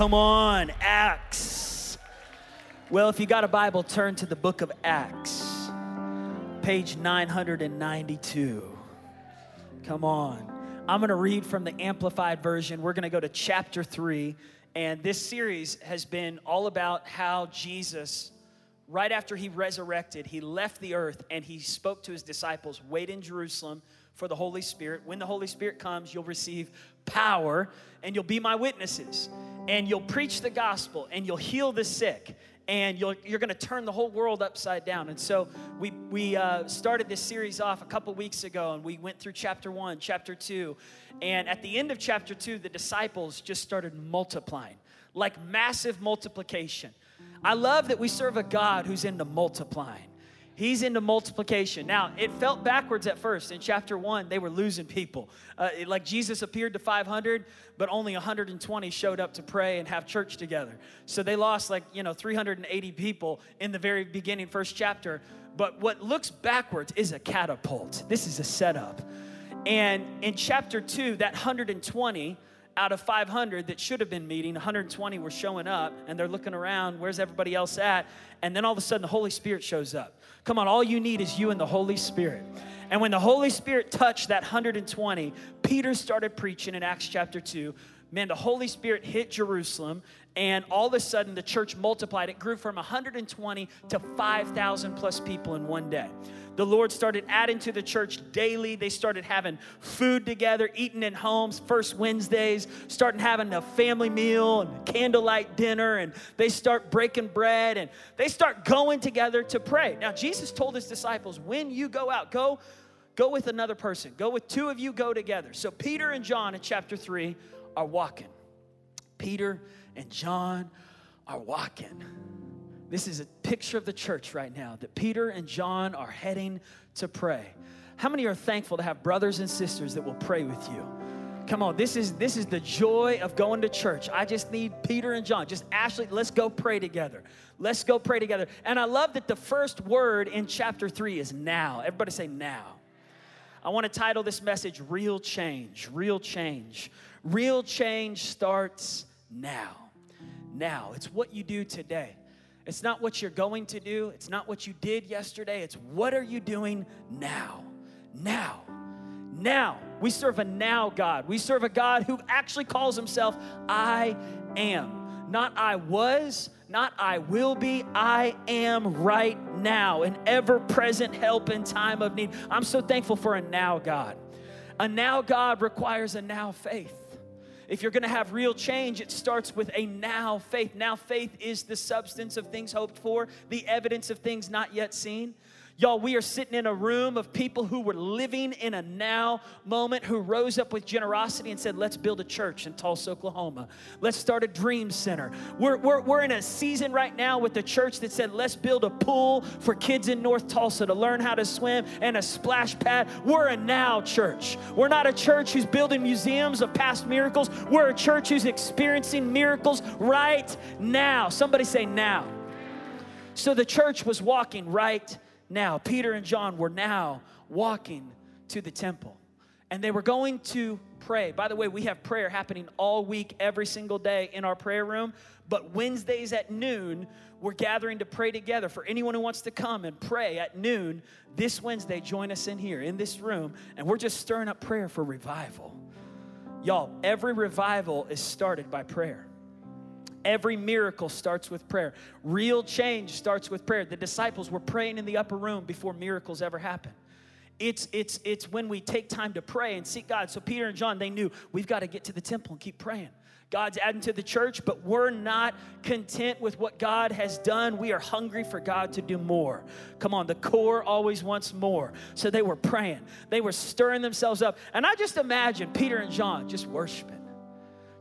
Come on, Acts. Well, if you got a Bible, turn to the book of Acts, page 992. Come on. I'm going to read from the Amplified Version. We're going to go to chapter 3. And this series has been all about how Jesus, right after he resurrected, he left the earth and he spoke to his disciples, wait in Jerusalem for the Holy Spirit. When the Holy Spirit comes, you'll receive power and you'll be my witnesses. And you'll preach the gospel and you'll heal the sick. And you're going to turn the whole world upside down. And so we started this series off a couple weeks ago, and we went through chapter 1, chapter 2. And at the end of chapter 2, the disciples just started multiplying, like massive multiplication. I love that we serve a God who's into multiplying. He's into multiplication. Now, it felt backwards at first. In chapter 1, they were losing people. Like Jesus appeared to 500, but only 120 showed up to pray and have church together. So they lost 380 people in the very beginning, first chapter. But what looks backwards is a catapult. This is a setup. And in chapter 2, that 120 out of 500 that should have been meeting, 120 were showing up, and they're looking around, where's everybody else at? And then all of a sudden, the Holy Spirit shows up. Come on, all you need is you and the Holy Spirit. And when the Holy Spirit touched that 120, Peter started preaching in Acts chapter 2. Man, the Holy Spirit hit Jerusalem, and all of a sudden, the church multiplied. It grew from 120 to 5,000 plus people in one day. The Lord started adding to the church daily. They started having food together, eating in homes, first Wednesdays, starting having a family meal and candlelight dinner, and they start breaking bread, and they start going together to pray. Now, Jesus told his disciples, when you go out, go with another person. Go with two of you, go together. So Peter and John in chapter 3 are walking. Peter and John are walking. This is a picture of the church right now, that Peter and John are heading to pray. How many are thankful to have brothers and sisters that will pray with you? Come on, this is the joy of going to church. I just need Peter and John. Just Ashley, let's go pray together. Let's go pray together. And I love that the first word in chapter 3 is now. Everybody say now. I want to title this message, Real Change, Real Change. Real change starts now. Now, it's what you do today. It's not what you're going to do. It's not what you did yesterday. It's what are you doing now? Now. Now. We serve a now God. We serve a God who actually calls himself I am. Not I was, not I will be. I am right now, an ever-present help in time of need. I'm so thankful for a now God. A now God requires a now faith. If you're going to have real change, it starts with a now faith. Now faith is the substance of things hoped for, the evidence of things not yet seen. Y'all, we are sitting in a room of people who were living in a now moment, who rose up with generosity and said, let's build a church in Tulsa, Oklahoma. Let's start a Dream Center. We're in a season right now with the church that said, let's build a pool for kids in North Tulsa to learn how to swim and a splash pad. We're a now church. We're not a church who's building museums of past miracles. We're a church who's experiencing miracles right now. Somebody say now. So the church was walking right now. Peter and John were now walking to the temple, and they were going to pray. By the way, we have prayer happening all week, every single day in our prayer room, but Wednesdays at noon, we're gathering to pray together. For anyone who wants to come and pray at noon this Wednesday, join us in here, in this room, and we're just stirring up prayer for revival. Y'all, every revival is started by prayer. Every miracle starts with prayer. Real change starts with prayer. The disciples were praying in the upper room before miracles ever happened. It's when we take time to pray and seek God. So Peter and John, they knew, we've got to get to the temple and keep praying. God's adding to the church, but we're not content with what God has done. We are hungry for God to do more. Come on, the core always wants more. So they were praying. They were stirring themselves up. And I just imagine Peter and John just worshiping.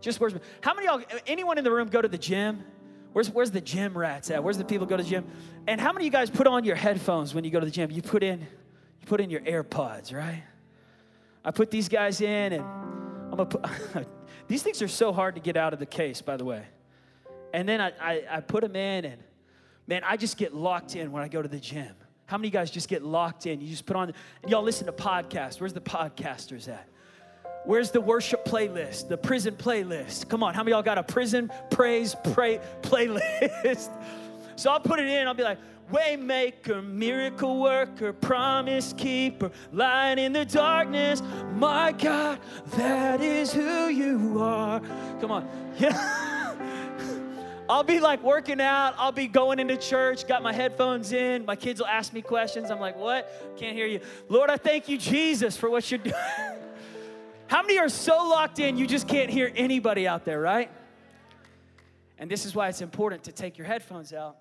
Just worship. How many of y'all, anyone in the room go to the gym? Where's the gym rats at? Where's the people go to the gym? And how many of you guys put on your headphones when you go to the gym? You put in your AirPods, right? I put these guys in, and I'm gonna put, these things are so hard to get out of the case, by the way. And then I put them in, and man, I just get locked in when I go to the gym. How many of you guys just get locked in? You just put on, and y'all listen to podcasts. Where's the podcasters at? Where's the worship playlist? The prison playlist? Come on, how many of y'all got a prison praise pray playlist? So I'll put it in. I'll be like, Waymaker, miracle worker, promise keeper, light in the darkness. My God, that is who you are. Come on. Yeah. I'll be like working out. I'll be going into church, got my headphones in. My kids will ask me questions. I'm like, what? Can't hear you. Lord, I thank you, Jesus, for what you're doing. How many are so locked in you just can't hear anybody out there, right? And this is why it's important to take your headphones out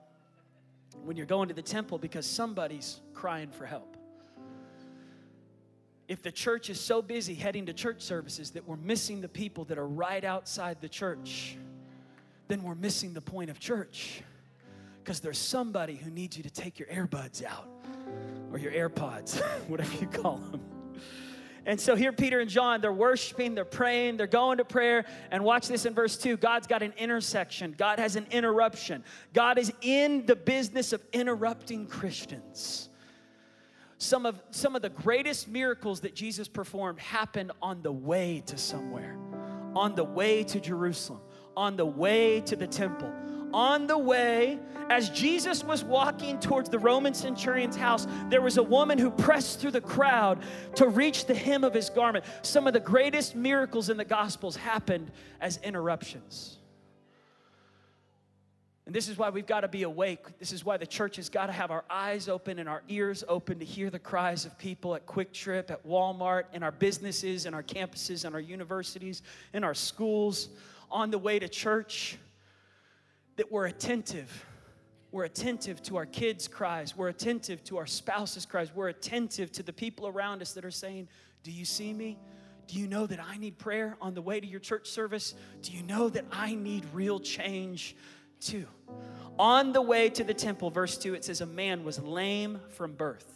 when you're going to the temple, because somebody's crying for help. If the church is so busy heading to church services that we're missing the people that are right outside the church, then we're missing the point of church, because there's somebody who needs you to take your earbuds out, or your AirPods, whatever you call them. And so here Peter and John, they're worshiping, they're praying, they're going to prayer. And watch this in verse 2. God's got an intersection. God has an interruption. God is in the business of interrupting Christians. Some of the greatest miracles that Jesus performed happened on the way to somewhere, on the way to Jerusalem, on the way to the temple. On the way, as Jesus was walking towards the Roman centurion's house, there was a woman who pressed through the crowd to reach the hem of his garment. Some of the greatest miracles in the Gospels happened as interruptions. And this is why we've got to be awake. This is why the church has got to have our eyes open and our ears open to hear the cries of people at Quick Trip, at Walmart, in our businesses, in our campuses, in our universities, in our schools, on the way to church. That we're attentive. We're attentive to our kids' cries. We're attentive to our spouses' cries. We're attentive to the people around us that are saying, do you see me? Do you know that I need prayer on the way to your church service? Do you know that I need real change too? On the way to the temple, verse 2, it says, a man was lame from birth.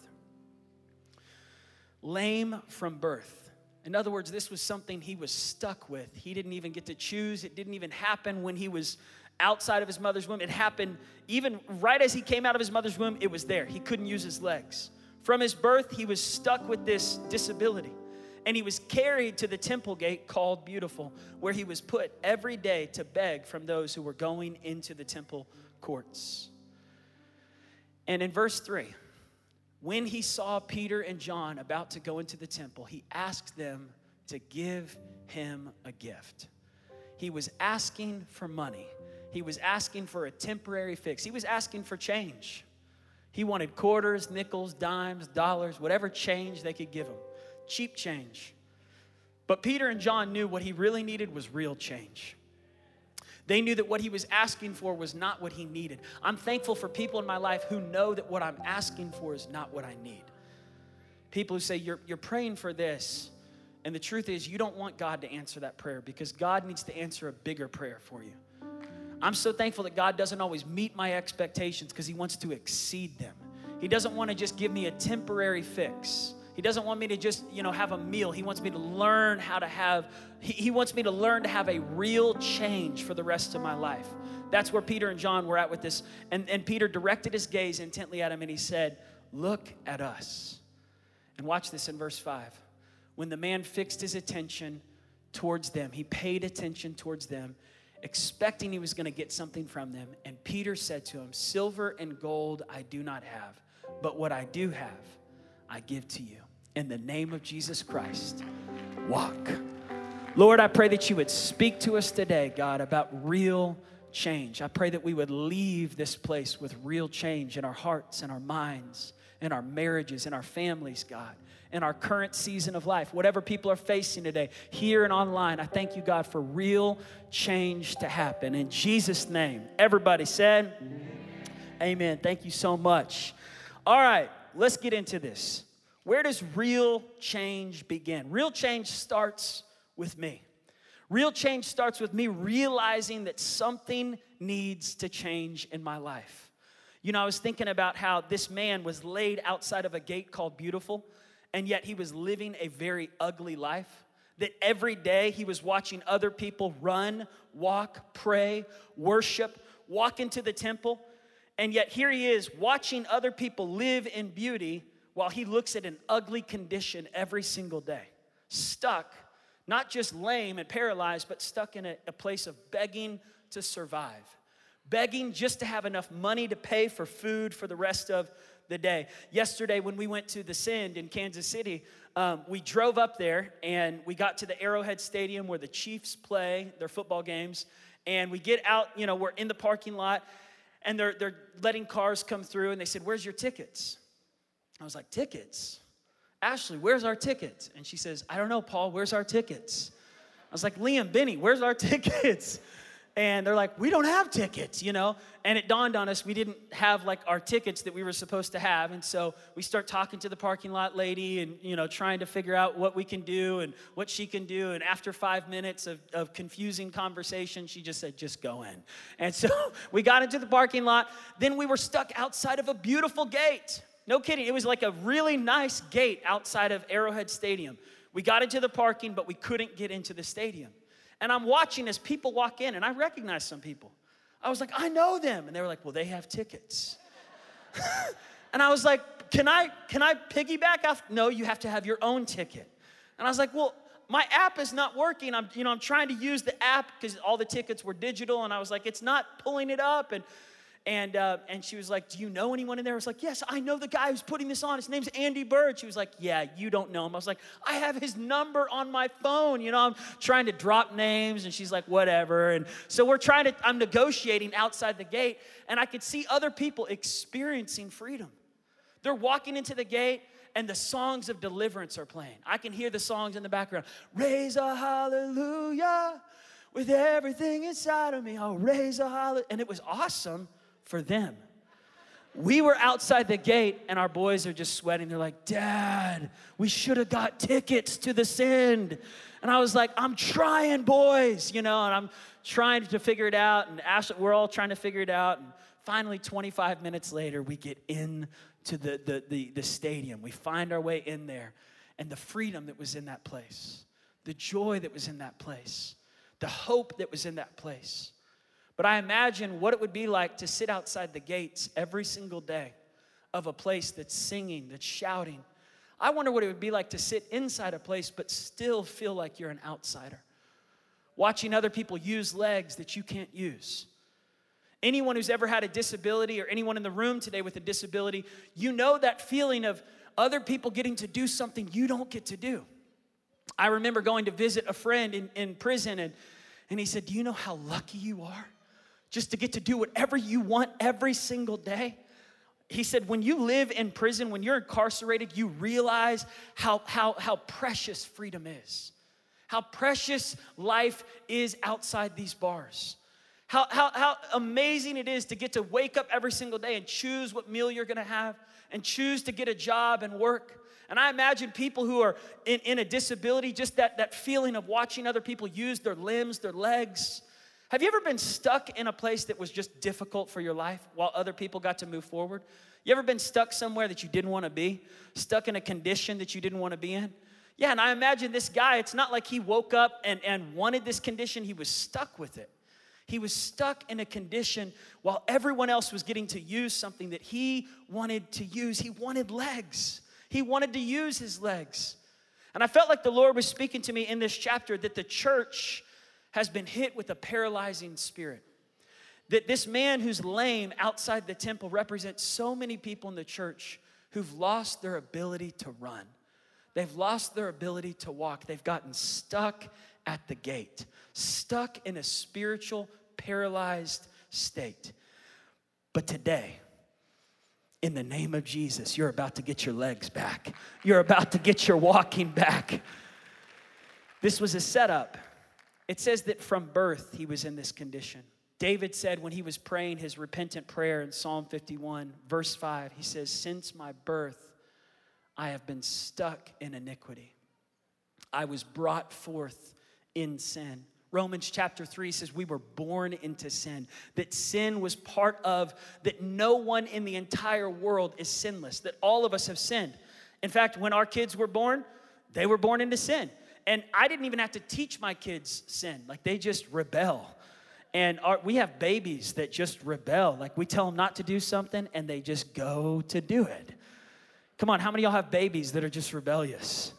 Lame from birth. In other words, this was something he was stuck with. He didn't even get to choose. It didn't even happen when he was outside of his mother's womb. It happened even right as he came out of his mother's womb. It was there. He couldn't use his legs. From his birth, he was stuck with this disability. And he was carried to the temple gate called Beautiful, where he was put every day to beg from those who were going into the temple courts. And in verse 3, when he saw Peter and John about to go into the temple, he asked them to give him a gift. He was asking for money. He was asking for a temporary fix. He was asking for change. He wanted quarters, nickels, dimes, dollars, whatever change they could give him. Cheap change. But Peter and John knew what he really needed was real change. They knew that what he was asking for was not what he needed. I'm thankful for people in my life who know that what I'm asking for is not what I need. People who say, you're praying for this. And the truth is, you don't want God to answer that prayer, because God needs to answer a bigger prayer for you. I'm so thankful that God doesn't always meet my expectations, because he wants to exceed them. He doesn't want to just give me a temporary fix. He doesn't want me to just, have a meal. He wants me to learn how to have, he wants me to learn to have a real change for the rest of my life. That's where Peter and John were at with this. And Peter directed his gaze intently at him, and he said, look at us. And watch this in verse 5. When the man fixed his attention towards them, he paid attention towards them, expecting he was going to get something from them. And Peter said to him, silver and gold I do not have, but what I do have, I give to you. In the name of Jesus Christ, walk. Lord, I pray that you would speak to us today, God, about real change. I pray that we would leave this place with real change in our hearts and our minds, in our marriages, in our families, God, in our current season of life, whatever people are facing today, here and online. I thank you, God, for real change to happen. In Jesus' name, everybody said, Amen. Thank you so much. All right, let's get into this. Where does real change begin? Real change starts with me. Real change starts with me realizing that something needs to change in my life. I was thinking about how this man was laid outside of a gate called Beautiful, and yet he was living a very ugly life, that every day he was watching other people run, walk, pray, worship, walk into the temple. And yet here he is watching other people live in beauty while he looks at an ugly condition every single day, stuck not just lame and paralyzed, but stuck in a place of begging to survive, begging just to have enough money to pay for food for the rest of the day. Yesterday, when we went to the Send in Kansas City, we drove up there and we got to the Arrowhead Stadium where the Chiefs play their football games. And we get out, you know, we're in the parking lot and they're letting cars come through. And they said, "Where's your tickets?" I was like, "Tickets? Ashley, where's our tickets?" And she says, "I don't know, Paul, where's our tickets?" I was like, "Liam, Benny, where's our tickets?" And they're like, "We don't have tickets, you know." And it dawned on us we didn't have, like, our tickets that we were supposed to have. And so we start talking to the parking lot lady and, you know, trying to figure out what we can do and what she can do. And after 5 minutes of confusing conversation, she just said, "Just go in." And so we got into the parking lot. Then we were stuck outside of a beautiful gate. No kidding. It was like a really nice gate outside of Arrowhead Stadium. We got into the parking, but we couldn't get into the stadium. And I'm watching as people walk in, and I recognize some people. I was like, "I know them." And they were like, "Well, they have tickets." And I was like, can I piggyback off? "No, you have to have your own ticket." And I was like, "Well, my app is not working. I'm trying to use the app because all the tickets were digital." And I was like, "It's not pulling it up." And she was like, "Do you know anyone in there?" I was like, "Yes, I know the guy who's putting this on. His name's Andy Bird." She was like, "Yeah, you don't know him." I was like, "I have his number on my phone." You know, I'm trying to drop names, and she's like, "Whatever." And so I'm negotiating outside the gate, and I could see other people experiencing freedom. They're walking into the gate, and the songs of deliverance are playing. I can hear the songs in the background. Raise a hallelujah with everything inside of me. I'll raise a hallelujah. And it was awesome. For them. We were outside the gate and our boys are just sweating. They're like, "Dad, we should have got tickets to the Send." And I was like, "I'm trying, boys," you know, and I'm trying to figure it out. And Ashley, we're all trying to figure it out. And finally, 25 minutes later, we get into the stadium. We find our way in there. And the freedom that was in that place, the joy that was in that place, the hope that was in that place. But I imagine what it would be like to sit outside the gates every single day of a place that's singing, that's shouting. I wonder what it would be like to sit inside a place but still feel like you're an outsider, watching other people use legs that you can't use. Anyone who's ever had a disability or anyone in the room today with a disability, you know that feeling of other people getting to do something you don't get to do. I remember going to visit a friend in prison and he said, "Do you know how lucky you are? Just to get to do whatever you want every single day." He said, "When you live in prison, when you're incarcerated, you realize how precious freedom is, how precious life is outside these bars, how amazing it is to get to wake up every single day and choose what meal you're gonna have and choose to get a job and work." And I imagine people who are in a disability, just that feeling of watching other people use their limbs, their legs. Have you ever been stuck in a place that was just difficult for your life while other people got to move forward? You ever been stuck somewhere that you didn't want to be? Stuck in a condition that you didn't want to be in? Yeah, and I imagine this guy, it's not like he woke up and wanted this condition. He was stuck with it. He was stuck in a condition while everyone else was getting to use something that he wanted to use. He wanted legs. He wanted to use his legs. And I felt like the Lord was speaking to me in this chapter that the church has been hit with a paralyzing spirit. That this man who's lame outside the temple represents so many people in the church who've lost their ability to run. They've lost their ability to walk. They've gotten stuck at the gate, stuck in a spiritual paralyzed state. But today, in the name of Jesus, you're about to get your legs back. You're about to get your walking back. This was a setup. It says that from birth, he was in this condition. David said when he was praying his repentant prayer in Psalm 51, verse 5, he says, "Since my birth, I have been stuck in iniquity. I was brought forth in sin." Romans chapter 3 says we were born into sin, that sin was part of, that no one in the entire world is sinless, that all of us have sinned. In fact, when our kids were born, they were born into sin. And I didn't even have to teach my kids sin. Like, they just rebel. And we have babies that just rebel. Like, we tell them not to do something, and they just go to do it. Come on, how many of y'all have babies that are just rebellious?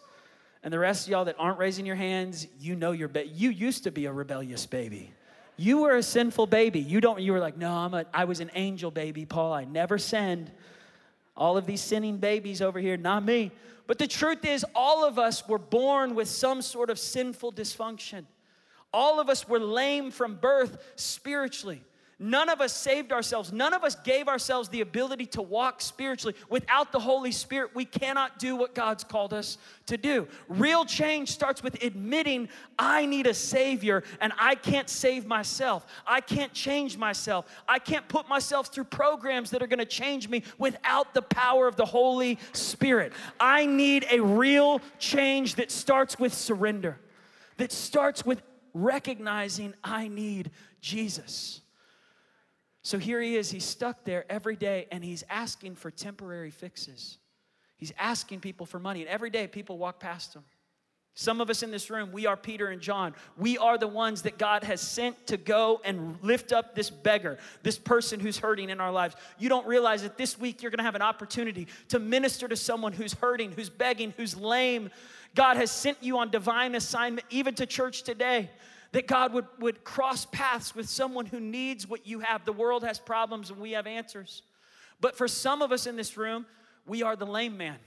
And the rest of y'all that aren't raising your hands, you know you used to be a rebellious baby. You were a sinful baby. You were like, no, I was an angel baby, Paul. I never sinned. All of these sinning babies over here, not me. But the truth is, all of us were born with some sort of sinful dysfunction. All of us were lame from birth spiritually. None of us saved ourselves. None of us gave ourselves the ability to walk spiritually. Without the Holy Spirit, we cannot do what God's called us to do. Real change starts with admitting I need a Savior and I can't save myself. I can't change myself. I can't put myself through programs that are going to change me without the power of the Holy Spirit. I need a real change that starts with surrender, that starts with recognizing I need Jesus. So here he is, he's stuck there every day, and he's asking for temporary fixes. He's asking people for money, and every day people walk past him. Some of us in this room, we are Peter and John. We are the ones that God has sent to go and lift up this beggar, this person who's hurting in our lives. You don't realize that this week you're going to have an opportunity to minister to someone who's hurting, who's begging, who's lame. God has sent you on divine assignment, even to church today, that God would cross paths with someone who needs what you have. The world has problems and we have answers. But for some of us in this room, we are the lame man.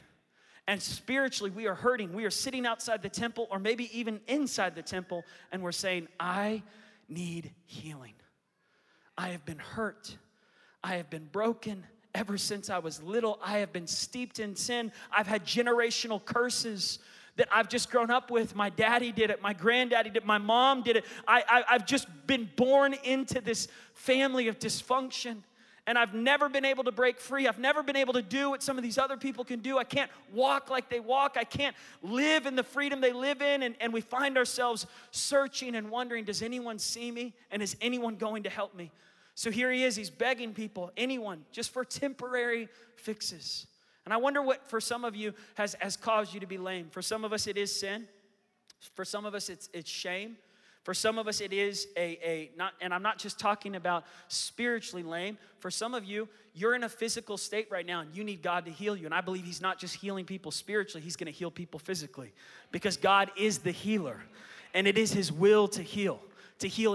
And spiritually, we are hurting. We are sitting outside the temple or maybe even inside the temple, and we're saying, I need healing. I have been hurt. I have been broken. Ever since I was little, I have been steeped in sin. I've had generational curses that I've just grown up with. My daddy did it. My granddaddy did it. My mom did it. I've just been born into this family of dysfunction, and I've never been able to break free. I've never been able to do what some of these other people can do. I can't walk like they walk. I can't live in the freedom they live in, and we find ourselves searching and wondering, does anyone see me, and is anyone going to help me? So here he is. He's begging people, anyone, just for temporary fixes. And I wonder what, for some of you, has caused you to be lame. For some of us, it is sin. For some of us, it's shame. For some of us, it is and I'm not just talking about spiritually lame. For some of you, you're in a physical state right now, and you need God to heal you. And I believe he's not just healing people spiritually. He's going to heal people physically, because God is the healer, and it is his will to heal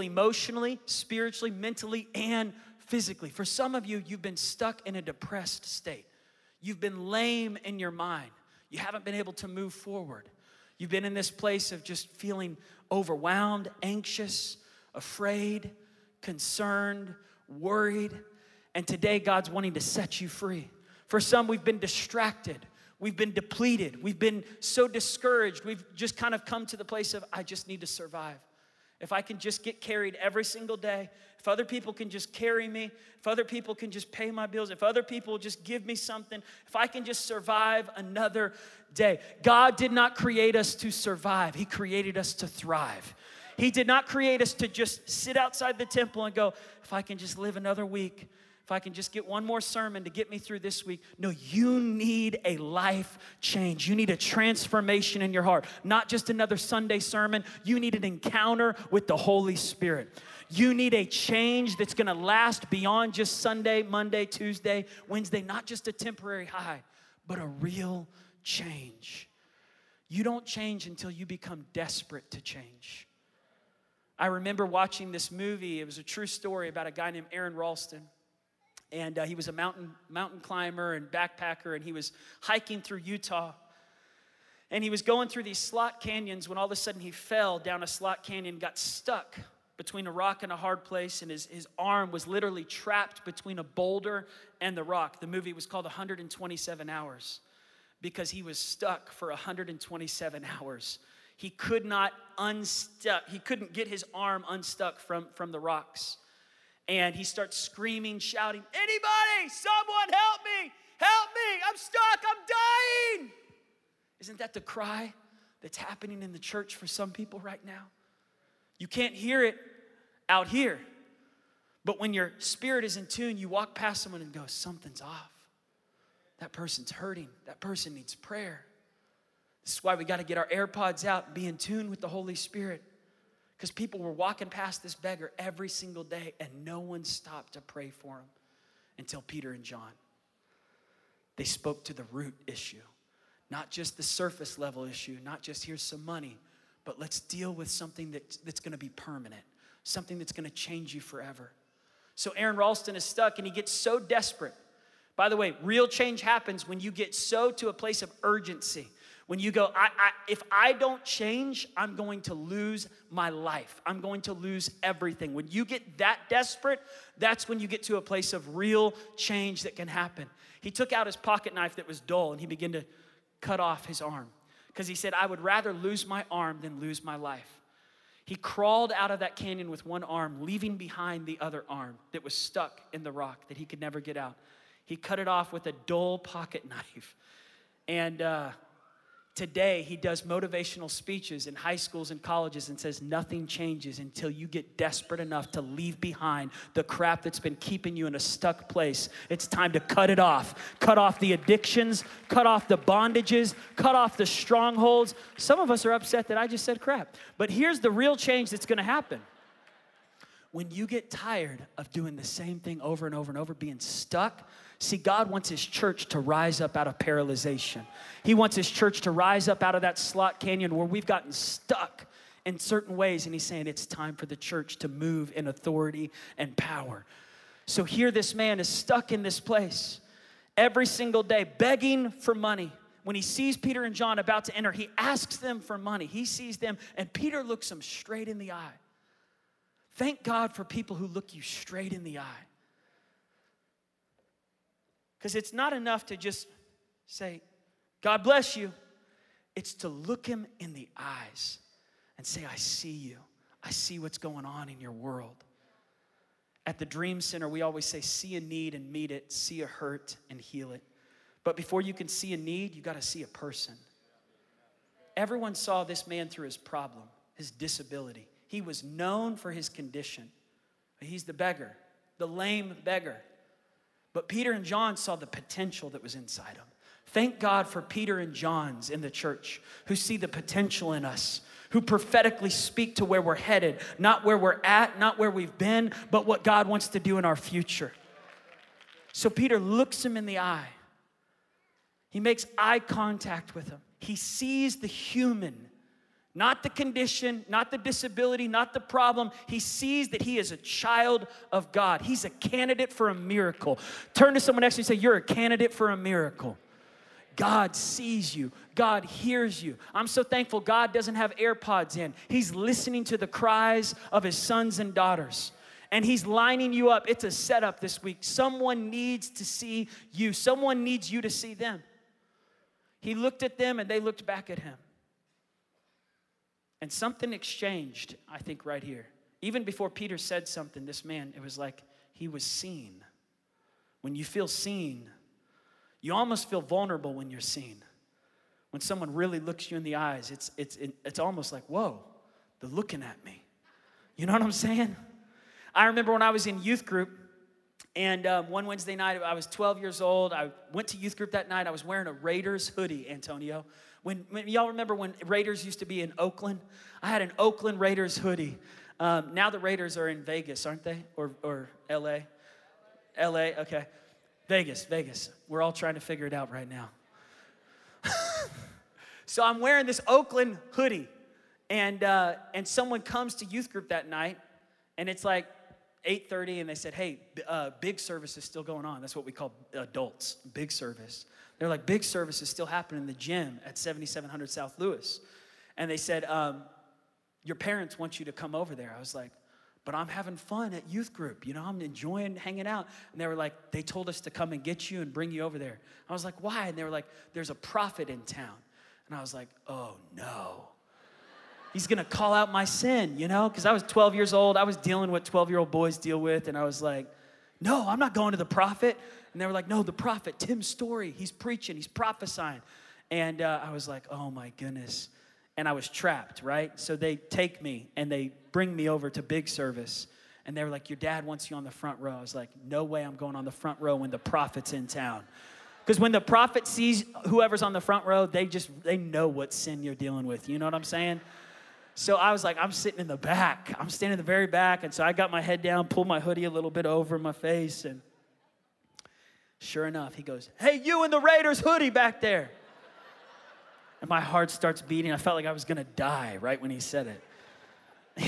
emotionally, spiritually, mentally, and physically. For some of you, you've been stuck in a depressed state. You've been lame in your mind. You haven't been able to move forward. You've been in this place of just feeling overwhelmed, anxious, afraid, concerned, worried. And today, God's wanting to set you free. For some, we've been distracted. We've been depleted. We've been so discouraged. We've just kind of come to the place of, I just need to survive. If I can just get carried every single day, if other people can just carry me, if other people can just pay my bills, if other people just give me something, if I can just survive another day. God did not create us to survive. He created us to thrive. He did not create us to just sit outside the temple and go, if I can just live another week, if I can just get one more sermon to get me through this week. No, you need a life change. You need a transformation in your heart. Not just another Sunday sermon. You need an encounter with the Holy Spirit. You need a change that's going to last beyond just Sunday, Monday, Tuesday, Wednesday. Not just a temporary high, but a real change. You don't change until you become desperate to change. I remember watching this movie. It was a true story about a guy named Aaron Ralston. And he was a mountain climber and backpacker, and he was hiking through Utah. And he was going through these slot canyons when all of a sudden he fell down a slot canyon, got stuck between a rock and a hard place, and his arm was literally trapped between a boulder and the rock. The movie was called 127 Hours because he was stuck for 127 hours. He could not unstuck. He couldn't get his arm unstuck from the rocks. And he starts screaming, shouting, anybody, someone help me, I'm stuck, I'm dying. Isn't that the cry that's happening in the church for some people right now? You can't hear it out here, but when your spirit is in tune, you walk past someone and go, something's off. That person's hurting, that person needs prayer. This is why we gotta get our AirPods out and be in tune with the Holy Spirit. Because people were walking past this beggar every single day, and no one stopped to pray for him until Peter and John. They spoke to the root issue. Not just the surface level issue, not just here's some money, but let's deal with something that's going to be permanent, something that's going to change you forever. So Aaron Ralston is stuck and he gets so desperate. By the way, real change happens when you get so to a place of urgency. When you go, if I don't change, I'm going to lose my life. I'm going to lose everything. When you get that desperate, that's when you get to a place of real change that can happen. He took out his pocket knife that was dull and he began to cut off his arm because he said, I would rather lose my arm than lose my life. He crawled out of that canyon with one arm, leaving behind the other arm that was stuck in the rock that he could never get out. He cut it off with a dull pocket knife. And today he does motivational speeches in high schools and colleges and says nothing changes until you get desperate enough to leave behind the crap that's been keeping you in a stuck place. It's time to cut it off. Cut off the addictions, cut off the bondages, cut off the strongholds. Some of us are upset that I just said crap. But here's the real change that's going to happen. When you get tired of doing the same thing over and over and over, being stuck, see, God wants his church to rise up out of paralyzation. He wants his church to rise up out of that slot canyon where we've gotten stuck in certain ways, and he's saying it's time for the church to move in authority and power. So here this man is stuck in this place every single day, begging for money. When he sees Peter and John about to enter, he asks them for money. He sees them, and Peter looks them straight in the eye. Thank God for people who look you straight in the eye. Because it's not enough to just say, God bless you. It's to look him in the eyes and say, I see you. I see what's going on in your world. At the Dream Center, we always say, see a need and meet it. See a hurt and heal it. But before you can see a need, you got to see a person. Everyone saw this man through his problem, his disability. He was known for his condition. He's the beggar, the lame beggar. But Peter and John saw the potential that was inside him. Thank God for Peter and Johns in the church who see the potential in us, who prophetically speak to where we're headed, not where we're at, not where we've been, but what God wants to do in our future. So Peter looks him in the eye. He makes eye contact with him. He sees the human. Not the condition, not the disability, not the problem. He sees that he is a child of God. He's a candidate for a miracle. Turn to someone next to you and say, you're a candidate for a miracle. God sees you. God hears you. I'm so thankful God doesn't have AirPods in. He's listening to the cries of his sons and daughters. And he's lining you up. It's a setup this week. Someone needs to see you. Someone needs you to see them. He looked at them and they looked back at him. And something exchanged, I think, right here. Even before Peter said something, this man, it was like he was seen. When you feel seen, you almost feel vulnerable when you're seen. When someone really looks you in the eyes, it's almost like, whoa, they're looking at me. You know what I'm saying? I remember when I was in youth group, and one Wednesday night, I was 12 years old. I went to youth group that night. I was wearing a Raiders hoodie, Antonio. When y'all remember when Raiders used to be in Oakland? I had an Oakland Raiders hoodie. Now the Raiders are in Vegas, aren't they? Or L.A.? L.A., okay. Vegas. We're all trying to figure it out right now. So I'm wearing this Oakland hoodie. And someone comes to youth group that night, and it's like 8:30, and they said, hey, big service is still going on. That's what we call adults, big service. They're like, big service is still happening in the gym at 7700 South Lewis. And they said, your parents want you to come over there. I was like, but I'm having fun at youth group. You know, I'm enjoying hanging out. And they were like, they told us to come and get you and bring you over there. I was like, why? And they were like, there's a prophet in town. And I was like, oh, no. He's going to call out my sin, you know, because I was 12 years old. I was dealing with 12-year-old boys deal with. And I was like, no, I'm not going to the prophet. And they were like, no, the prophet, Tim Story, he's preaching, he's prophesying. And I was like, oh my goodness. And I was trapped, right? So they take me and they bring me over to big service. And they were like, your dad wants you on the front row. I was like, no way I'm going on the front row when the prophet's in town. Because when the prophet sees whoever's on the front row, they know what sin you're dealing with. You know what I'm saying? So I was like, I'm sitting in the back. I'm standing in the very back. And so I got my head down, pulled my hoodie a little bit over my face. And sure enough, he goes, hey, you in the Raiders hoodie back there. and my heart starts beating. I felt like I was going to die right when he said it.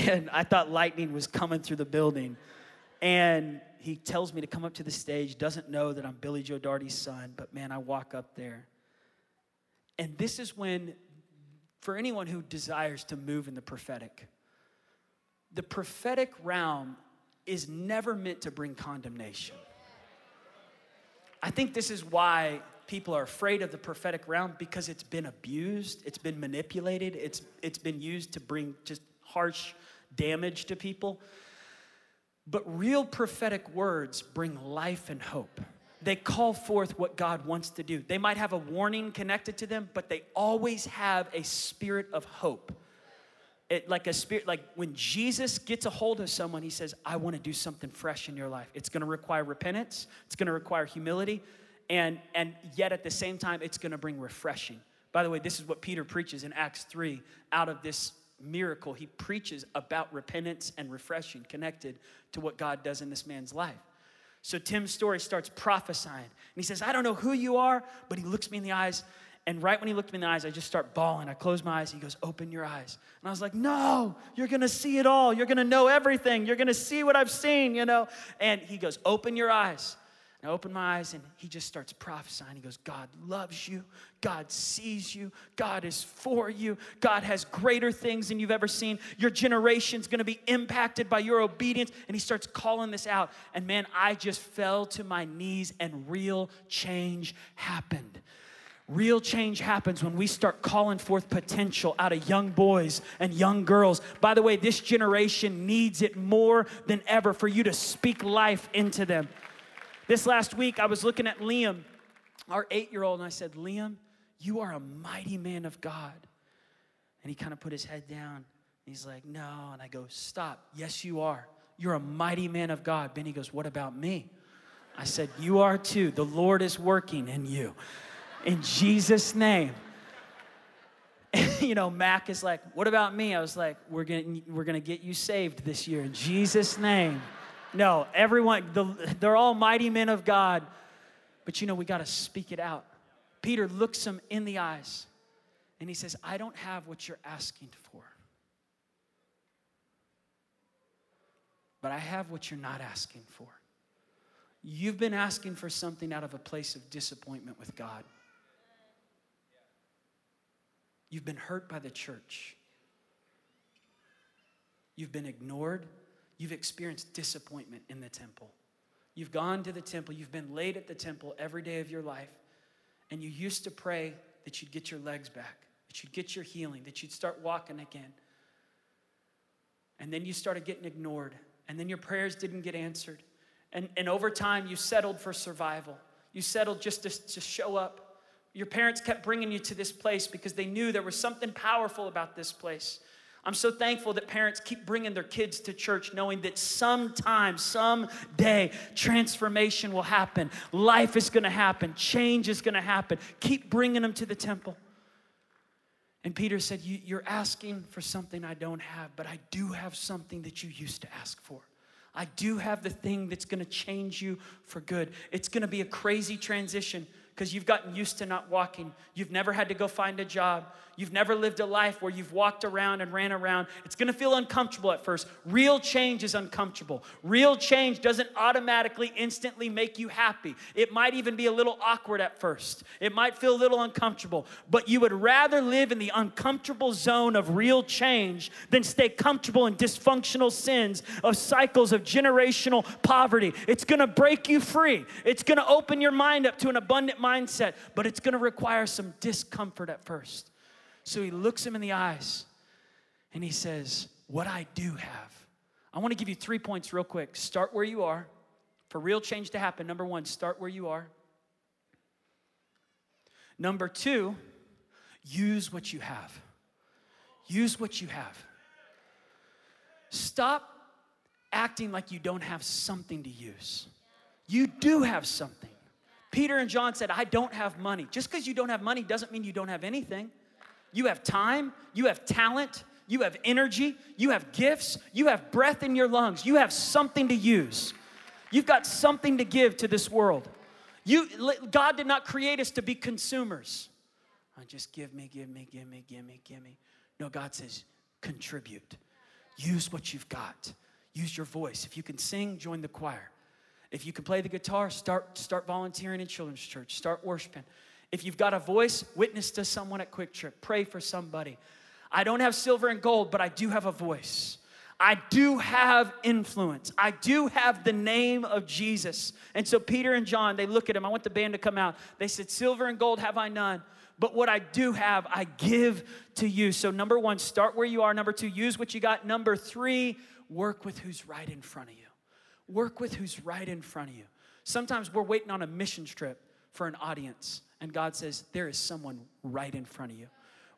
And I thought lightning was coming through the building. And he tells me to come up to the stage, doesn't know that I'm Billy Joe Darty's son, but man, I walk up there. And this is when, for anyone who desires to move in the prophetic realm is never meant to bring condemnation. I think this is why people are afraid of the prophetic realm, because it's been abused, it's been manipulated, it's been used to bring just harsh damage to people. But real prophetic words bring life and hope. They call forth what God wants to do. They might have a warning connected to them, but they always have a spirit of hope. It, like a spirit, like when Jesus gets a hold of someone, he says, I want to do something fresh in your life. It's going to require repentance. It's going to require humility. And yet at the same time, it's going to bring refreshing. By the way, this is what Peter preaches in Acts 3. Out of this miracle, he preaches about repentance and refreshing connected to what God does in this man's life. So Tim Story starts prophesying. And he says, I don't know who you are, but he looks me in the eyes. And right when he looked me in the eyes, I just start bawling. I close my eyes. He goes, open your eyes. And I was like, no, you're going to see it all. You're going to know everything. You're going to see what I've seen, you know. And he goes, open your eyes. And I open my eyes, and he just starts prophesying. He goes, God loves you. God sees you. God is for you. God has greater things than you've ever seen. Your generation's going to be impacted by your obedience. And he starts calling this out. And, man, I just fell to my knees, and real change happened. Real change happens when we start calling forth potential out of young boys and young girls. By the way, this generation needs it more than ever for you to speak life into them. This last week, I was looking at Liam, our 8-year-old, and I said, Liam, you are a mighty man of God. And he kind of put his head down. And he's like, no. And I go, stop. Yes, you are. You're a mighty man of God. Benny goes, what about me? I said, you are too. The Lord is working in you. In Jesus' name. And, you know, Mac is like, what about me? I was like, we're gonna get you saved this year in Jesus' name. No, everyone, they're all mighty men of God. But, you know, we got to speak it out. Peter looks him in the eyes, and he says, I don't have what you're asking for. But I have what you're not asking for. You've been asking for something out of a place of disappointment with God. You've been hurt by the church. You've been ignored. You've experienced disappointment in the temple. You've gone to the temple. You've been late at the temple every day of your life. And you used to pray that you'd get your legs back, that you'd get your healing, that you'd start walking again. And then you started getting ignored. And then your prayers didn't get answered. And over time, you settled for survival. You settled just to show up. Your parents kept bringing you to this place because they knew there was something powerful about this place. I'm so thankful that parents keep bringing their kids to church, knowing that sometime, someday, transformation will happen. Life is going to happen. Change is going to happen. Keep bringing them to the temple. And Peter said, you're asking for something I don't have, but I do have something that you used to ask for. I do have the thing that's going to change you for good. It's going to be a crazy transition. Because you've gotten used to not walking. You've never had to go find a job. You've never lived a life where you've walked around and ran around. It's going to feel uncomfortable at first. Real change is uncomfortable. Real change doesn't automatically, instantly make you happy. It might even be a little awkward at first. It might feel a little uncomfortable. But you would rather live in the uncomfortable zone of real change than stay comfortable in dysfunctional sins of cycles of generational poverty. It's going to break you free. It's going to open your mind up to an abundant mindset, but it's going to require some discomfort at first. So he looks him in the eyes and he says, what I do have. I want to give you 3 points real quick. Start where you are. For real change to happen, number one, start where you are. Number two, use what you have. Use what you have. Stop acting like you don't have something to use. You do have something. Peter and John said, I don't have money. Just because you don't have money doesn't mean you don't have anything. You have time. You have talent. You have energy. You have gifts. You have breath in your lungs. You have something to use. You've got something to give to this world. God did not create us to be consumers. Just give me. No, God says, contribute. Use what you've got. Use your voice. If you can sing, join the choir. If you can play the guitar, start volunteering in children's church. Start worshiping. If you've got a voice, witness to someone at Quick Trip. Pray for somebody. I don't have silver and gold, but I do have a voice. I do have influence. I do have the name of Jesus. And so Peter and John, they look at him. I want the band to come out. They said, silver and gold have I none, but what I do have, I give to you. So 1, start where you are. 2, use what you got. 3, work with who's right in front of you. Work with who's right in front of you. Sometimes we're waiting on a mission trip for an audience, and God says, there is someone right in front of you.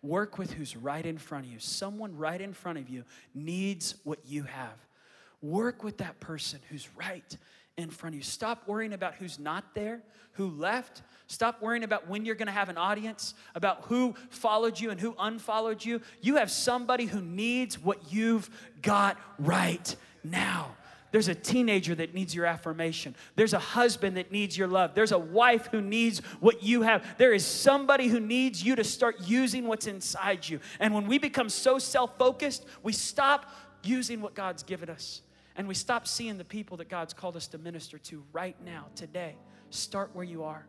Work with who's right in front of you. Someone right in front of you needs what you have. Work with that person who's right in front of you. Stop worrying about who's not there, who left. Stop worrying about when you're going to have an audience, about who followed you and who unfollowed you. You have somebody who needs what you've got right now. There's a teenager that needs your affirmation. There's a husband that needs your love. There's a wife who needs what you have. There is somebody who needs you to start using what's inside you. And when we become so self-focused, we stop using what God's given us. And we stop seeing the people that God's called us to minister to right now, today. Start where you are.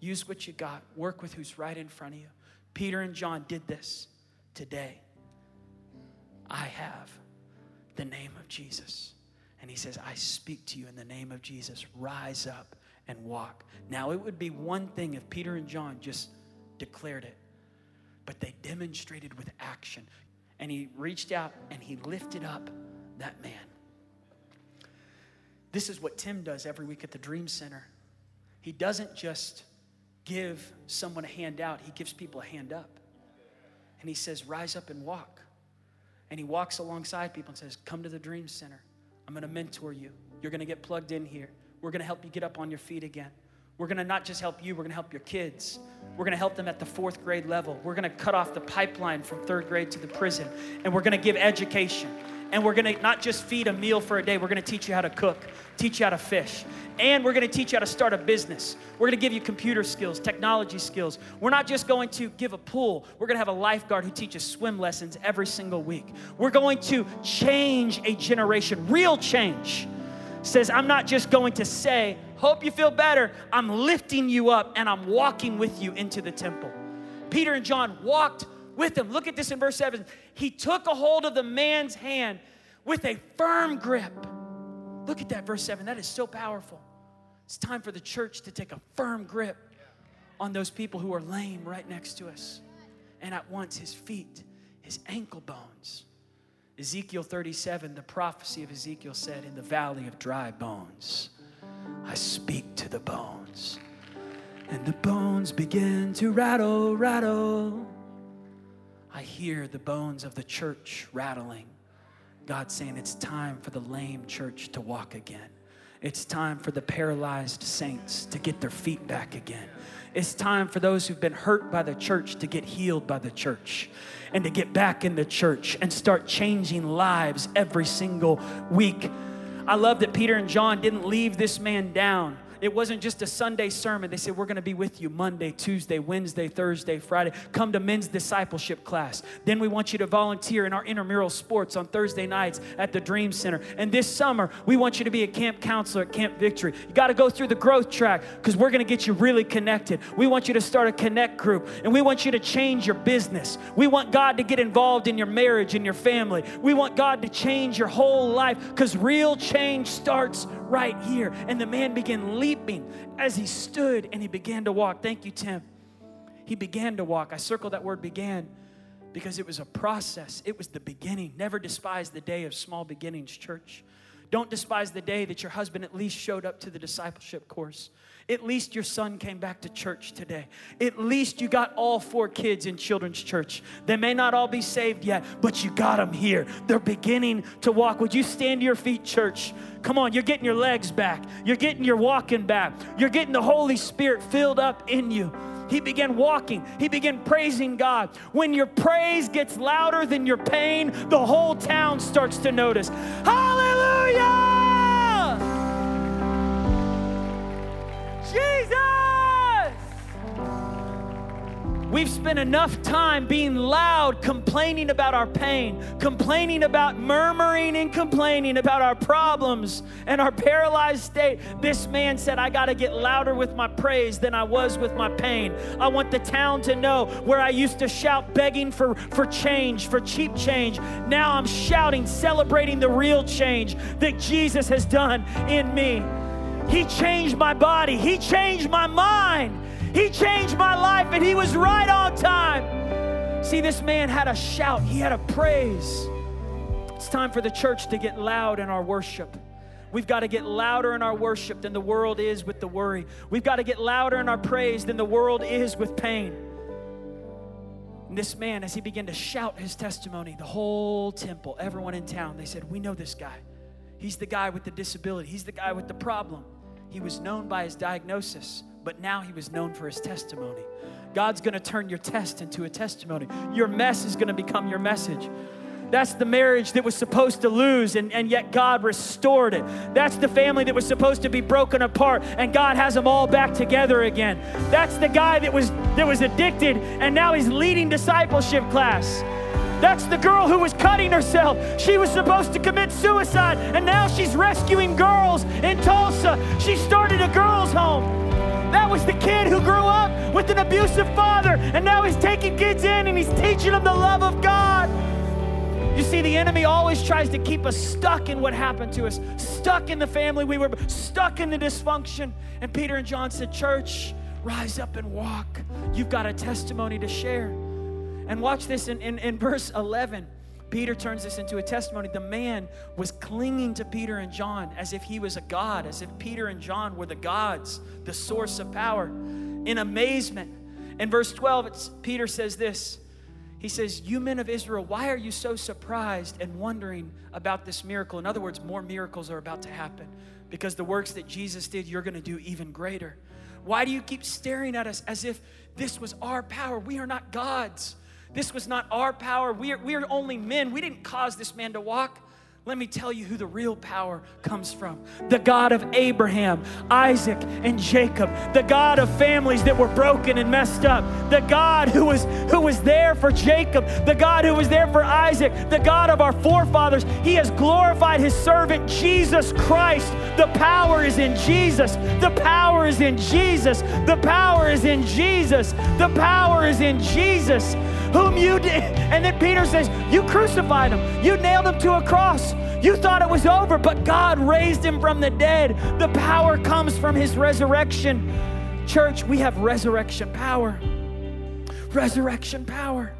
Use what you got. Work with who's right in front of you. Peter and John did this today. I have the name of Jesus. And he says, I speak to you in the name of Jesus. Rise up and walk. Now, it would be one thing if Peter and John just declared it, but they demonstrated with action. And he reached out and he lifted up that man. This is what Tim does every week at the Dream Center. He doesn't just give someone a hand out. He gives people a hand up. And he says, rise up and walk. And he walks alongside people and says, come to the Dream Center. I'm going to mentor you. You're going to get plugged in here. We're going to help you get up on your feet again. We're going to not just help you, we're going to help your kids. We're going to help them at the 4th grade level. We're going to cut off the pipeline from 3rd grade to the prison. And we're going to give education. And we're going to not just feed a meal for a day. We're going to teach you how to cook, teach you how to fish. And we're going to teach you how to start a business. We're going to give you computer skills, technology skills. We're not just going to give a pool. We're going to have a lifeguard who teaches swim lessons every single week. We're going to change a generation. Real change says, I'm not just going to say, hope you feel better. I'm lifting you up and I'm walking with you into the temple. Peter and John walked with him. Look at this in verse 7. He took a hold of the man's hand with a firm grip. Look at that, verse 7. That is so powerful. It's time for the church to take a firm grip on those people who are lame right next to us. And at once, his feet, his ankle bones. Ezekiel 37, the prophecy of Ezekiel said, in the valley of dry bones, I speak to the bones. And the bones begin to rattle, rattle. I hear the bones of the church rattling. God's saying it's time for the lame church to walk again. It's time for the paralyzed saints to get their feet back again. It's time for those who've been hurt by the church to get healed by the church and to get back in the church and start changing lives every single week. I love that Peter and John didn't leave this man down. It wasn't just a Sunday sermon. They said, we're going to be with you Monday, Tuesday, Wednesday, Thursday, Friday. Come to men's discipleship class. Then we want you to volunteer in our intramural sports on Thursday nights at the Dream Center. And this summer, we want you to be a camp counselor at Camp Victory. You got to go through the growth track because we're going to get you really connected. We want you to start a connect group, and we want you to change your business. We want God to get involved in your marriage and your family. We want God to change your whole life because real change starts right here. And the man began leaping as he stood and he began to walk. Thank you, Tim. He began to walk. I circled that word began because it was a process. It was the beginning. Never despise the day of small beginnings, church. Don't despise the day that your husband at least showed up to the discipleship course. At least your son came back to church today. At least you got all 4 kids in children's church. They may not all be saved yet, but you got them here. They're beginning to walk. Would you stand to your feet, church? Come on, you're getting your legs back. You're getting your walking back. You're getting the Holy Spirit filled up in you. He began walking. He began praising God. When your praise gets louder than your pain, the whole town starts to notice. Hallelujah! Jesus! We We've spent enough time being loud, complaining about our pain, complaining about murmuring and complaining about our problems and our paralyzed state. This man said, I got to get louder with my praise than I was with my pain. I want the town to know where I used to shout begging for change, for cheap change. Now I'm shouting, celebrating the real change that Jesus has done in me. He changed my body. He changed my mind. He changed my life, and he was right on time. See, this man had a shout. He had a praise. It's time for the church to get loud in our worship. We've got to get louder in our worship than the world is with the worry. We've got to get louder in our praise than the world is with pain. And this man, as he began to shout his testimony, the whole temple, everyone in town, they said, we know this guy. He's the guy with the disability. He's the guy with the problem. He was known by his diagnosis, but now he was known for his testimony. God's going to turn your test into a testimony. Your mess is going to become your message. That's the marriage that was supposed to lose, and yet God restored it. That's the family that was supposed to be broken apart, and God has them all back together again. That's the guy that was addicted, and now he's leading discipleship class. That's the girl who was cutting herself. She was supposed to commit suicide, and now she's rescuing girls in Tulsa. She started a girls' home. That was the kid who grew up with an abusive father, and now he's taking kids in and he's teaching them the love of God. You see, the enemy always tries to keep us stuck in what happened to us, stuck in the family we were, stuck in the dysfunction. And Peter and John said, church, rise up and walk. You've got a testimony to share. And watch this, in verse 11, Peter turns this into a testimony. The man was clinging to Peter and John as if he was a god, as if Peter and John were the gods, the source of power, in amazement. In verse 12, Peter says this. He says, you men of Israel, why are you so surprised and wondering about this miracle? In other words, more miracles are about to happen because the works that Jesus did, you're going to do even greater. Why do you keep staring at us as if this was our power? We are not gods. This was not our power. We are only men. We didn't cause this man to walk. Let me tell you who the real power comes from. The God of Abraham, Isaac, and Jacob. The God of families that were broken and messed up. The God who was there for Jacob. The God who was there for Isaac. The God of our forefathers. He has glorified his servant, Jesus Christ. The power is in Jesus. The power is in Jesus. The power is in Jesus. The power is in Jesus. Whom you did. And then Peter says, you crucified him. You nailed him to a cross. You thought it was over, but God raised him from the dead. The power comes from his resurrection. Church, we have resurrection power. Resurrection power.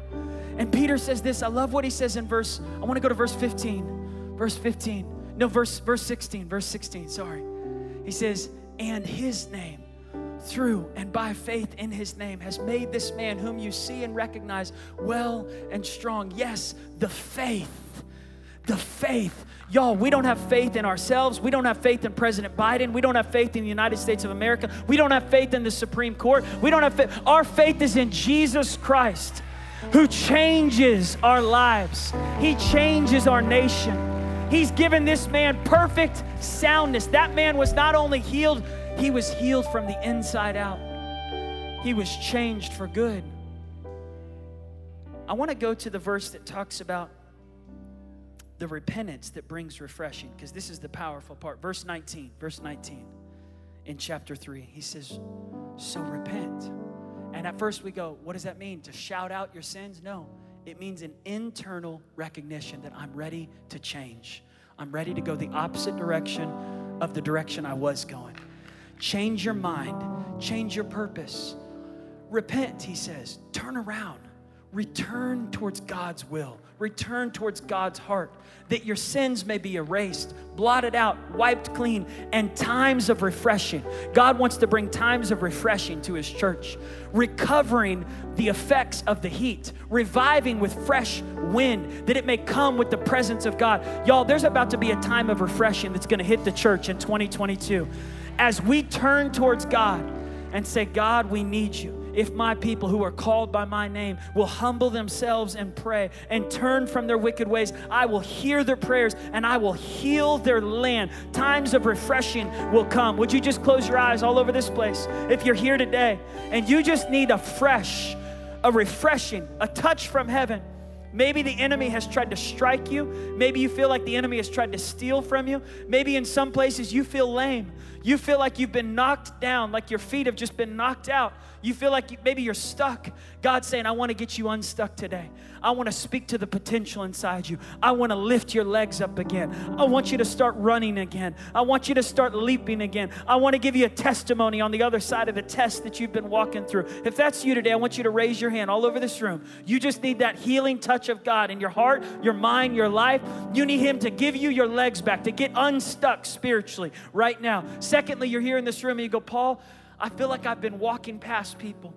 And Peter says this. I love what he says in verse, I want to go to verse 15. Verse 15. No, verse 16. Verse 16, sorry. He says, and his name, through and by faith in his name, has made this man whom you see and recognize well and strong. Yes, the faith. Y'all, we don't have faith in ourselves. We don't have faith in President Biden. We don't have faith in the United States of America. We don't have faith in the Supreme Court. We don't have faith. Our faith is in Jesus Christ, who changes our lives. He changes our nation. He's given this man perfect soundness. That man was not only healed, he was healed from the inside out. He was changed for good. I want to go to the verse that talks about the repentance that brings refreshing, because this is the powerful part. Verse 19 in chapter 3. He says, so repent. And at first we go, what does that mean? To shout out your sins? No, it means an internal recognition that I'm ready to change. I'm ready to go the opposite direction of the direction I was going. Change your mind. Change your purpose. Repent, he says. Turn around. Return towards God's will. Return towards God's heart, that your sins may be erased, blotted out, wiped clean, and times of refreshing. God wants to bring times of refreshing to his church, recovering the effects of the heat, reviving with fresh wind, that it may come with the presence of God. Y'all, there's about to be a time of refreshing that's going to hit the church in 2022. As we turn towards God and say, God, we need you. If my people who are called by my name will humble themselves and pray and turn from their wicked ways, I will hear their prayers and I will heal their land. Times of refreshing will come. Would you just close your eyes all over this place? If you're here today and you just need a fresh a refreshing, a touch from heaven. Maybe the enemy has tried to strike you. Maybe you feel like the enemy has tried to steal from you. Maybe in some places you feel lame. You feel like you've been knocked down, like your feet have just been knocked out. You feel like maybe you're stuck. God's saying, I want to get you unstuck today. I want to speak to the potential inside you. I want to lift your legs up again. I want you to start running again. I want you to start leaping again. I want to give you a testimony on the other side of the test that you've been walking through. If that's you today, I want you to raise your hand all over this room. You just need that healing touch of God in your heart, your mind, your life. You need Him to give you your legs back, to get unstuck spiritually right now. Secondly, you're here in this room and you go, Paul, I feel like I've been walking past people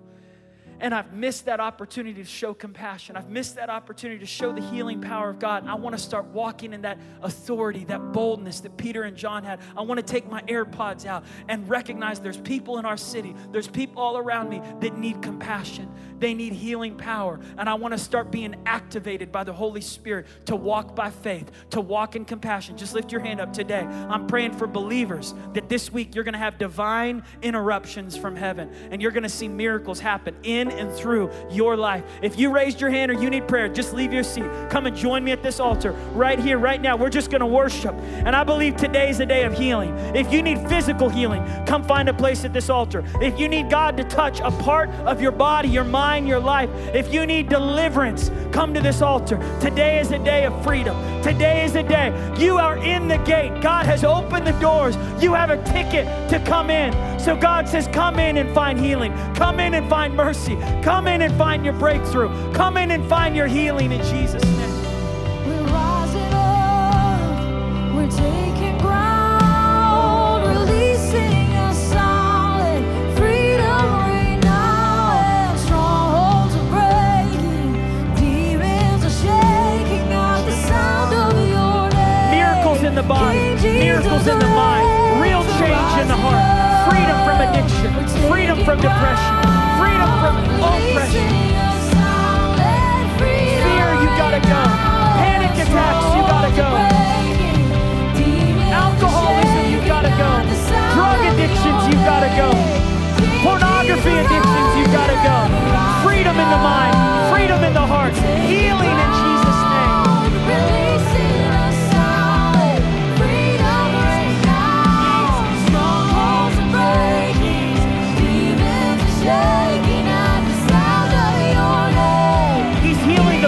and I've missed that opportunity to show compassion. I've missed that opportunity to show the healing power of God. I want to start walking in that authority, that boldness that Peter and John had. I want to take my AirPods out and recognize there's people in our city. There's people all around me that need compassion. They need healing power. And I want to start being activated by the Holy Spirit to walk by faith, to walk in compassion. Just lift your hand up today. I'm praying for believers that this week you're going to have divine interruptions from heaven and you're going to see miracles happen in and through your life. If you raised your hand or you need prayer, just leave your seat. Come and join me at this altar right here, right now. We're just going to worship. And I believe today's a day of healing. If you need physical healing, come find a place at this altar. If you need God to touch a part of your body, your mind, your life, if you need deliverance, come to this altar. Today is a day of freedom. Today is a day. You are in the gate. God has opened the doors. You have a ticket to come in. So God says, come in and find healing. Come in and find mercy. Come in and find your breakthrough. Come in and find your healing in Jesus' name. We're rising up. We're taking ground. Releasing a solid freedom right now. Strongholds are breaking. Demons are shaking at the sound of your name. Miracles in the body. Miracles in the mind. Real change in the heart. Freedom from addiction. Freedom from depression. Freedom from oppression. Fear, you gotta go. Panic attacks, you gotta go. Alcoholism, you gotta go. Drug addictions, you gotta go. Pornography addictions, you gotta go. Freedom in the mind, freedom in the heart, healing in Jesus' name.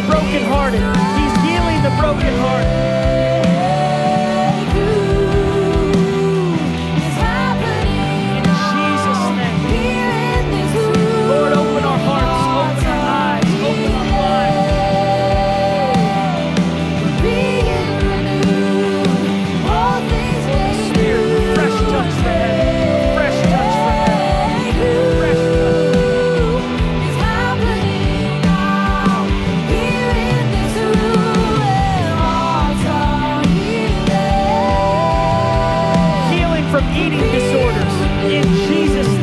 Brokenhearted. He's healing the broken heart. In Jesus' name. Lord, open our hearts, open our eyes, open our minds. Spirit, fresh touch from heaven. Fresh touch from heaven. Eating disorders in Jesus' name.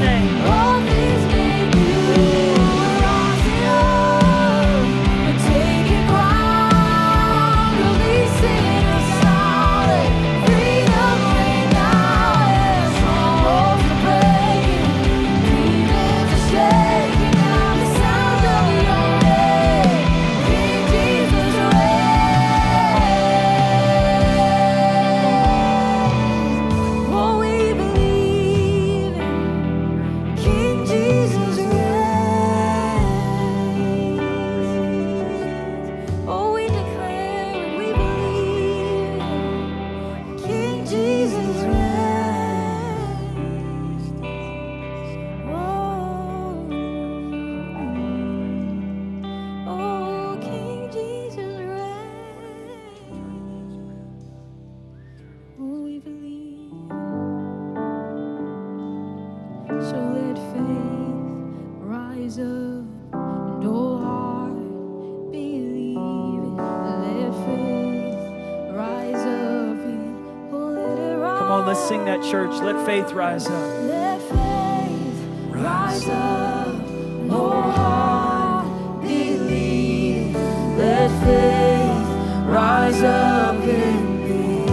Church, let faith rise up. Let faith rise up. No heart believe. Let faith rise up in me.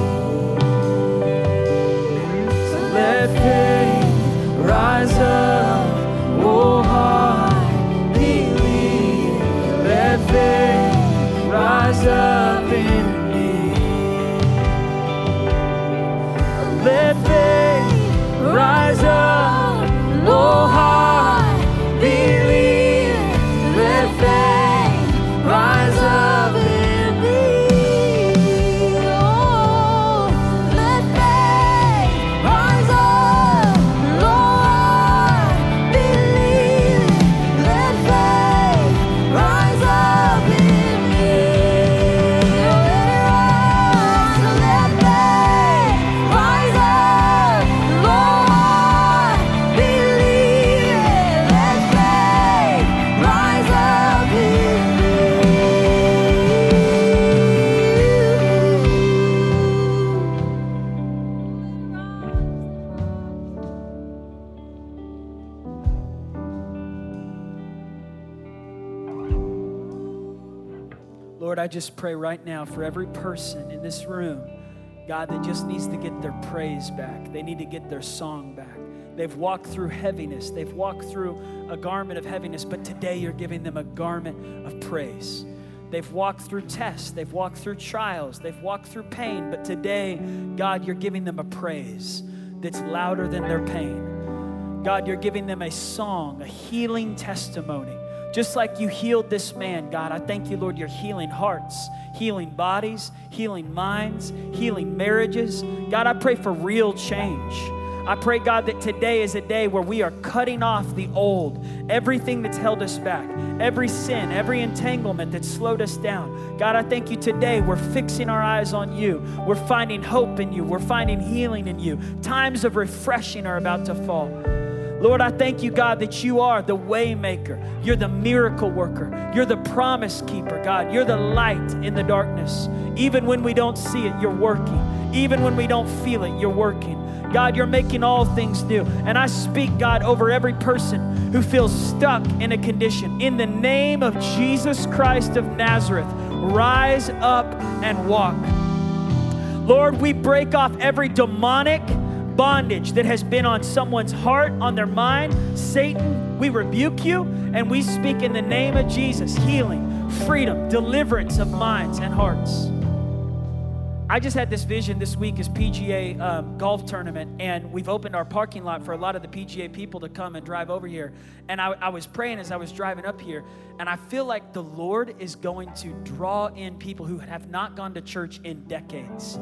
So let faith rise up. Oh, heart believe. Lord, I just pray right now for every person in this room, God, that just needs to get their praise back. They need to get their song back. They've walked through heaviness. They've walked through a garment of heaviness, but today you're giving them a garment of praise. They've walked through tests. They've walked through trials. They've walked through pain, but today, God, you're giving them a praise that's louder than their pain. God, you're giving them a song, a healing testimony. Just like you healed this man, God, I thank you, Lord, you're healing hearts, healing bodies, healing minds, healing marriages. God, I pray for real change. I pray, God, that today is a day where we are cutting off the old, everything that's held us back, every sin, every entanglement that slowed us down. God, I thank you today we're fixing our eyes on you. We're finding hope in you. We're finding healing in you. Times of refreshing are about to fall. Lord, I thank you, God, that you are the way maker. You're the miracle worker. You're the promise keeper, God. You're the light in the darkness. Even when we don't see it, you're working. Even when we don't feel it, you're working. God, you're making all things new. And I speak, God, over every person who feels stuck in a condition. In the name of Jesus Christ of Nazareth, rise up and walk. Lord, we break off every demonic bondage that has been on someone's heart, on their mind. Satan, we rebuke you and we speak in the name of Jesus, healing, freedom, deliverance of minds and hearts. I just had this vision this week as PGA golf tournament, and we've opened our parking lot for a lot of the PGA people to come and drive over here. And I was praying as I was driving up here, and I feel like the Lord is going to draw in people who have not gone to church in decades,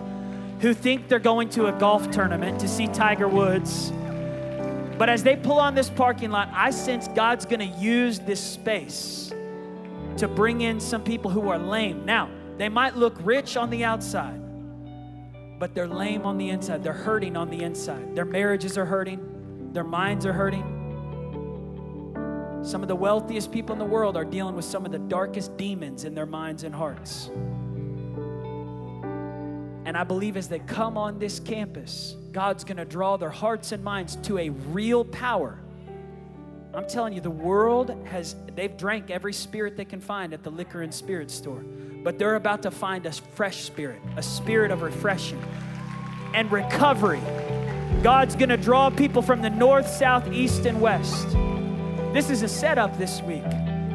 who think they're going to a golf tournament to see Tiger Woods. But as they pull on this parking lot, I sense God's gonna use this space to bring in some people who are lame. Now, they might look rich on the outside, but they're lame on the inside. They're hurting on the inside. Their marriages are hurting. Their minds are hurting. Some of the wealthiest people in the world are dealing with some of the darkest demons in their minds and hearts. And I believe as they come on this campus, God's going to draw their hearts and minds to a real power. I'm telling you, the world they've drank every spirit they can find at the liquor and spirit store. But they're about to find a fresh spirit, a spirit of refreshing and recovery. God's going to draw people from the north, south, east, and west. This is a setup this week.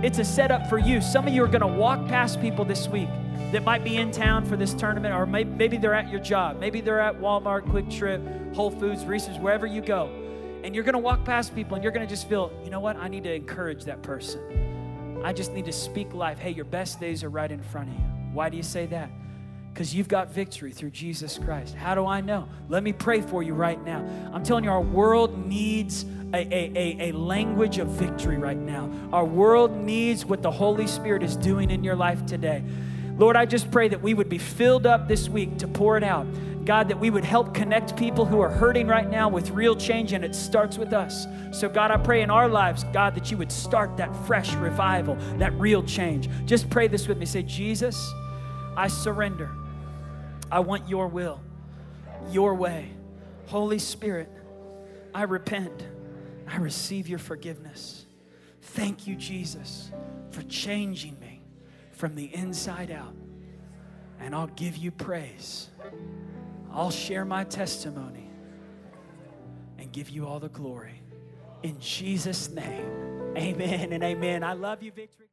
It's a setup for you. Some of you are going to walk past people this week that might be in town for this tournament, or maybe they're at your job. Maybe they're at Walmart, Quick Trip, Whole Foods, Reese's, wherever you go. And you're going to walk past people and you're going to just feel, you know what? I need to encourage that person. I just need to speak life. Hey, your best days are right in front of you. Why do you say that? Because you've got victory through Jesus Christ. How do I know? Let me pray for you right now. I'm telling you, our world needs a language of victory right now. Our world needs what the Holy Spirit is doing in your life today. Lord, I just pray that we would be filled up this week to pour it out. God, that we would help connect people who are hurting right now with real change, and it starts with us. So God, I pray in our lives, God, that you would start that fresh revival, that real change. Just pray this with me. Say, Jesus, I surrender. I want your will, your way. Holy Spirit, I repent. I receive your forgiveness. Thank you, Jesus, for changing me from the inside out, and I'll give you praise. I'll share my testimony and give you all the glory. In Jesus' name, amen and amen. I love you, Victory.